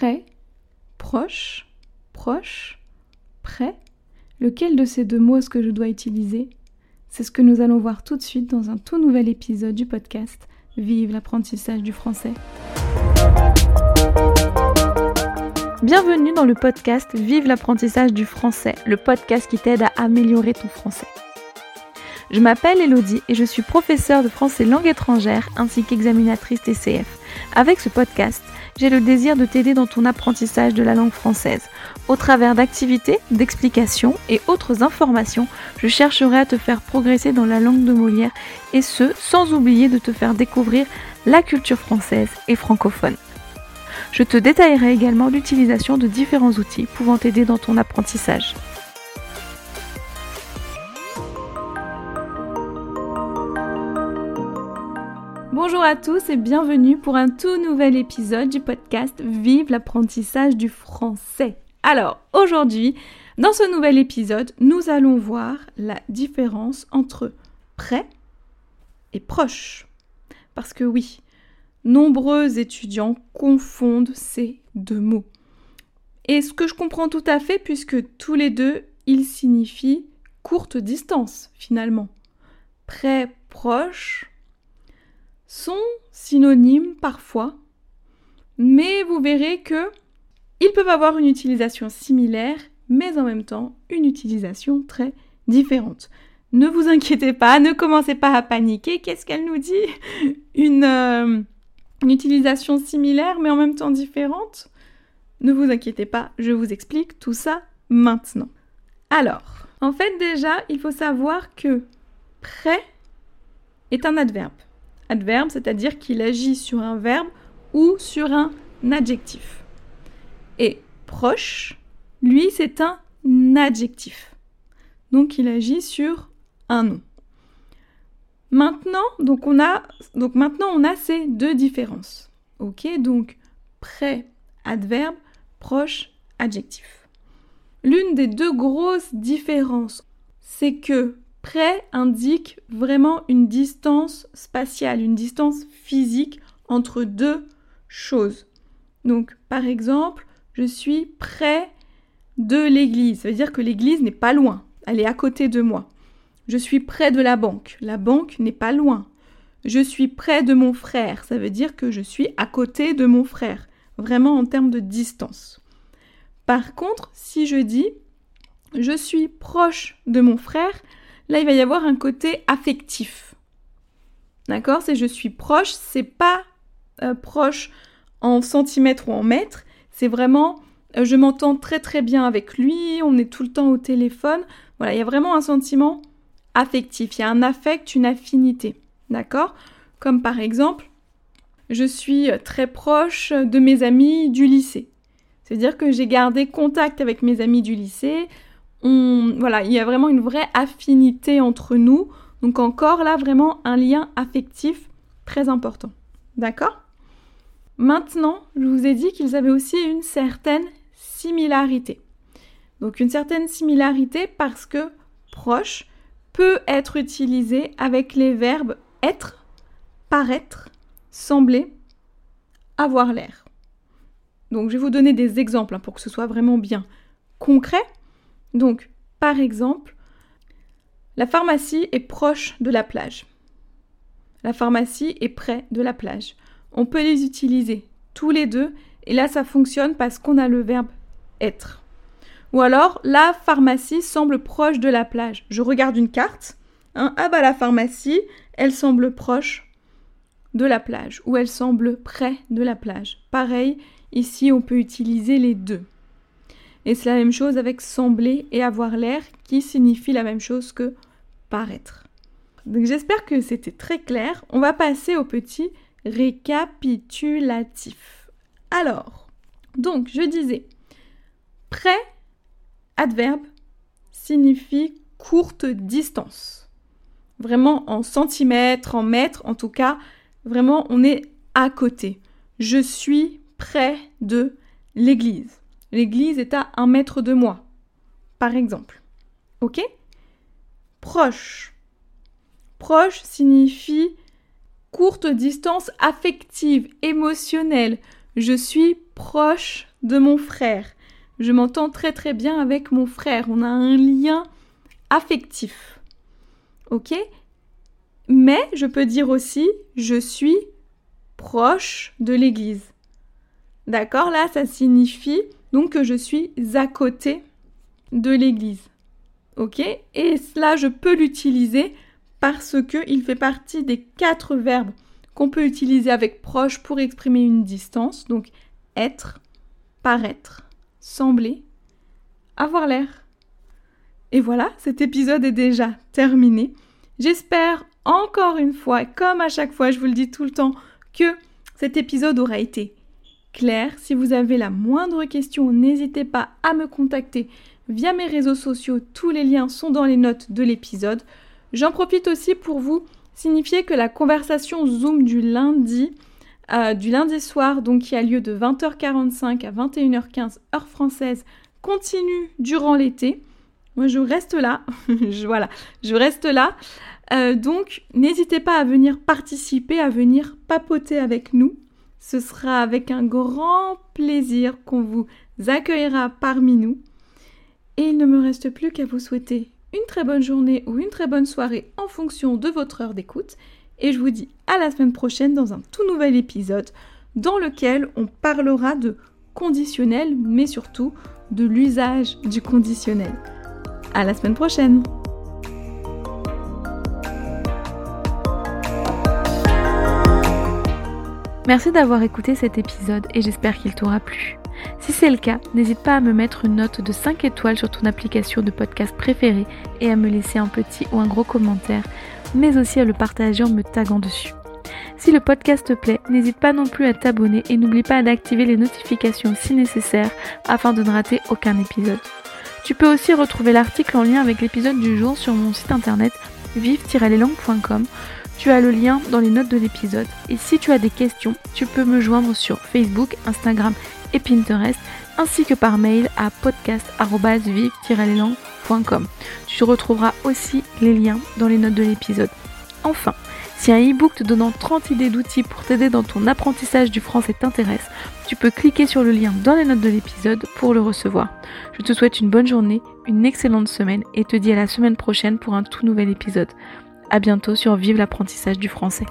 près, proche, proche, près. Lequel de ces deux mots est-ce que je dois utiliser ? C'est ce que nous allons voir tout de suite dans un tout nouvel épisode du podcast « Vive l'apprentissage du français ». Bienvenue dans le podcast « Vive l'apprentissage du français », le podcast qui t'aide à améliorer ton français. Je m'appelle Élodie et je suis professeure de français langue étrangère ainsi qu'examinatrice TCF. Avec ce podcast, j'ai le désir de t'aider dans ton apprentissage de la langue française. Au travers d'activités, d'explications et autres informations, je chercherai à te faire progresser dans la langue de Molière et ce, sans oublier de te faire découvrir la culture française et francophone. Je te détaillerai également l'utilisation de différents outils pouvant t'aider dans ton apprentissage. Bonjour à tous et bienvenue pour un tout nouvel épisode du podcast « Vive l'apprentissage du français ». Alors aujourd'hui, dans ce nouvel épisode, nous allons voir la différence entre « près » et « proche ». Parce que oui, nombreux étudiants confondent ces deux mots. Et ce que je comprends tout à fait puisque tous les deux, ils signifient « courte distance » finalement. « Près », « proche » sont synonymes parfois, mais vous verrez que ils peuvent avoir une utilisation similaire, mais en même temps une utilisation très différente. Ne vous inquiétez pas, ne commencez pas à paniquer. Qu'est-ce qu'elle nous dit ? Une utilisation similaire, mais en même temps différente ? Ne vous inquiétez pas, je vous explique tout ça maintenant. Alors, en fait déjà, il faut savoir que « près » est un adverbe. Adverbe, c'est-à-dire qu'il agit sur un verbe ou sur un adjectif. Et proche, lui, c'est un adjectif. Donc, il agit sur un nom. Maintenant, on a ces deux différences. Ok, donc près, adverbe, proche, adjectif. L'une des deux grosses différences, c'est que près indique vraiment une distance spatiale, une distance physique entre deux choses. Donc, par exemple, je suis près de l'église. Ça veut dire que l'église n'est pas loin, elle est à côté de moi. Je suis près de la banque n'est pas loin. Je suis près de mon frère, ça veut dire que je suis à côté de mon frère, vraiment en termes de distance. Par contre, si je dis « je suis proche de mon frère », là, il va y avoir un côté affectif. D'accord ? C'est je suis proche, c'est pas proche en centimètres ou en mètres. C'est vraiment je m'entends très très bien avec lui, on est tout le temps au téléphone. Voilà, il y a vraiment un sentiment affectif. Il y a un affect, une affinité. D'accord ? Comme par exemple, je suis très proche de mes amis du lycée. C'est-à-dire que j'ai gardé contact avec mes amis du lycée. Voilà, il y a vraiment une vraie affinité entre nous. Donc encore là, vraiment un lien affectif très important. D'accord ? Maintenant, je vous ai dit qu'ils avaient aussi une certaine similarité. Donc une certaine similarité parce que proche peut être utilisé avec les verbes être, paraître, sembler, avoir l'air. Donc je vais vous donner des exemples pour que ce soit vraiment bien concret. Donc, par exemple, la pharmacie est proche de la plage. La pharmacie est près de la plage. On peut les utiliser tous les deux. Et là, ça fonctionne parce qu'on a le verbe « être ». Ou alors, la pharmacie semble proche de la plage. Je regarde une carte. Hein, ah bah la pharmacie, elle semble proche de la plage. Ou elle semble près de la plage. Pareil, ici, on peut utiliser les deux. Et c'est la même chose avec sembler et avoir l'air qui signifie la même chose que paraître. Donc j'espère que c'était très clair. On va passer au petit récapitulatif. Alors, donc je disais, près, adverbe, signifie courte distance. Vraiment en centimètres, en mètres, en tout cas, vraiment on est à côté. Je suis près de l'église. L'église est à 1 mètre de moi, par exemple. Ok ? Proche. Proche signifie courte distance affective, émotionnelle. Je suis proche de mon frère. Je m'entends très très bien avec mon frère. On a un lien affectif. Ok ? Mais je peux dire aussi, je suis proche de l'église. D'accord ? Là, ça signifie donc que je suis à côté de l'église. Ok ? Et cela, je peux l'utiliser parce qu'il fait partie des 4 verbes qu'on peut utiliser avec proche pour exprimer une distance. Donc, être, paraître, sembler, avoir l'air. Et voilà, cet épisode est déjà terminé. J'espère encore une fois, comme à chaque fois, je vous le dis tout le temps, que cet épisode aura été clair. Si vous avez la moindre question, n'hésitez pas à me contacter via mes réseaux sociaux. Tous les liens sont dans les notes de l'épisode. J'en profite aussi pour vous signifier que la conversation Zoom du lundi soir, donc qui a lieu de 20h45 à 21h15 heure française, continue durant l'été. Moi, je reste là. Voilà, je reste là. Donc, n'hésitez pas à venir participer, à venir papoter avec nous. Ce sera avec un grand plaisir qu'on vous accueillera parmi nous. Et il ne me reste plus qu'à vous souhaiter une très bonne journée ou une très bonne soirée en fonction de votre heure d'écoute. Et je vous dis à la semaine prochaine dans un tout nouvel épisode dans lequel on parlera de conditionnel, mais surtout de l'usage du conditionnel. À la semaine prochaine! Merci d'avoir écouté cet épisode et j'espère qu'il t'aura plu. Si c'est le cas, n'hésite pas à me mettre une note de 5 étoiles sur ton application de podcast préférée et à me laisser un petit ou un gros commentaire, mais aussi à le partager en me taguant dessus. Si le podcast te plaît, n'hésite pas non plus à t'abonner et n'oublie pas d'activer les notifications si nécessaire afin de ne rater aucun épisode. Tu peux aussi retrouver l'article en lien avec l'épisode du jour sur mon site internet vive-leslangues.com. Tu as le lien dans les notes de l'épisode. Et si tu as des questions, tu peux me joindre sur Facebook, Instagram et Pinterest, ainsi que par mail à podcast@vive-leslangues.com. Tu retrouveras aussi les liens dans les notes de l'épisode. Enfin, si un e-book te donnant 30 idées d'outils pour t'aider dans ton apprentissage du français t'intéresse, tu peux cliquer sur le lien dans les notes de l'épisode pour le recevoir. Je te souhaite une bonne journée, une excellente semaine et te dis à la semaine prochaine pour un tout nouvel épisode. À bientôt sur Vive l'apprentissage du français.